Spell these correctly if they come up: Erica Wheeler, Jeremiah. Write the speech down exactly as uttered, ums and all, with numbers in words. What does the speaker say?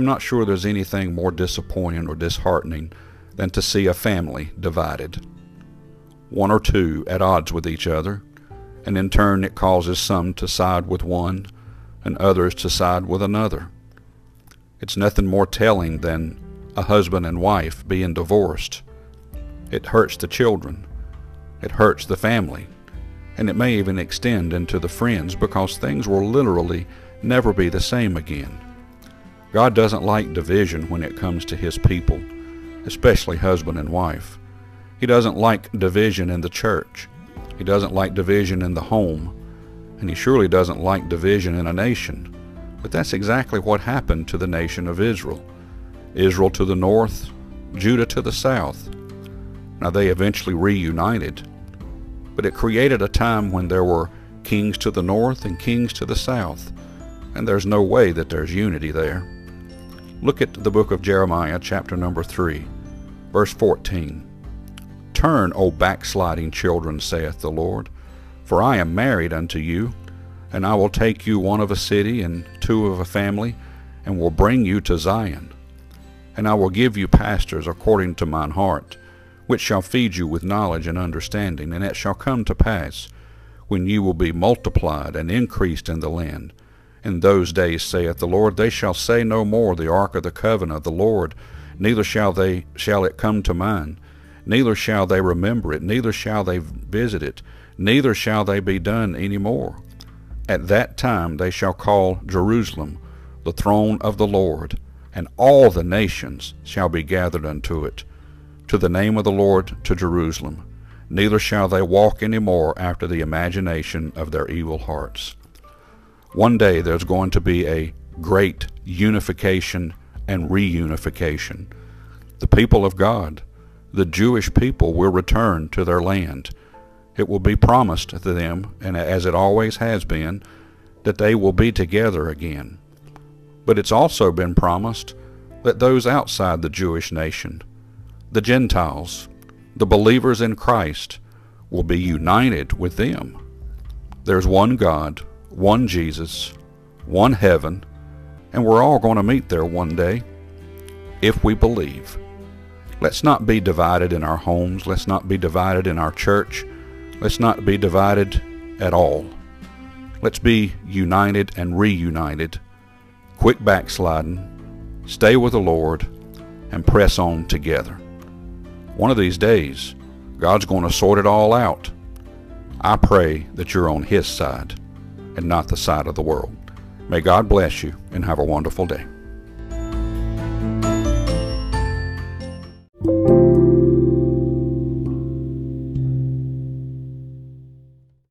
I'm not sure there's anything more disappointing or disheartening than to see a family divided, one or two at odds with each other, and in turn it causes some to side with one and others to side with another. It's nothing more telling than a husband and wife being divorced. It hurts the children, it hurts the family, and it may even extend into the friends, because things will literally never be the same again. God doesn't like division when it comes to His people, especially husband and wife. He doesn't like division in the church. He doesn't like division in the home, and He surely doesn't like division in a nation. But that's exactly what happened to the nation of Israel. Israel to the north, Judah to the south. Now they eventually reunited, but it created a time when there were kings to the north and kings to the south, and there's no way that there's unity there. Look at the book of Jeremiah, chapter number three, verse fourteen. Turn, O backsliding children, saith the Lord, for I am married unto you, and I will take you one of a city and two of a family, and will bring you to Zion. And I will give you pastors according to mine heart, which shall feed you with knowledge and understanding. And it shall come to pass, when you will be multiplied and increased in the land, in those days, saith the Lord, they shall say no more, the ark of the covenant of the Lord, neither shall they shall it come to mind, neither shall they remember it, neither shall they visit it, neither shall they be done any more. At that time they shall call Jerusalem the throne of the Lord, and all the nations shall be gathered unto it, to the name of the Lord, to Jerusalem. Neither shall they walk any more after the imagination of their evil hearts. One day there's going to be a great unification and reunification. The people of God, the Jewish people, will return to their land. It will be promised to them, and as it always has been, that they will be together again. But it's also been promised that those outside the Jewish nation, the Gentiles, the believers in Christ, will be united with them. There's one God, one Jesus, one heaven, and we're all going to meet there one day if we believe. Let's not be divided in our homes. Let's not be divided in our church. Let's not be divided at all. Let's be united and reunited. Quit backsliding, stay with the Lord, and press on together. One of these days, God's going to sort it all out. I pray that you're on His side and not the side of the world. May God bless you and have a wonderful day.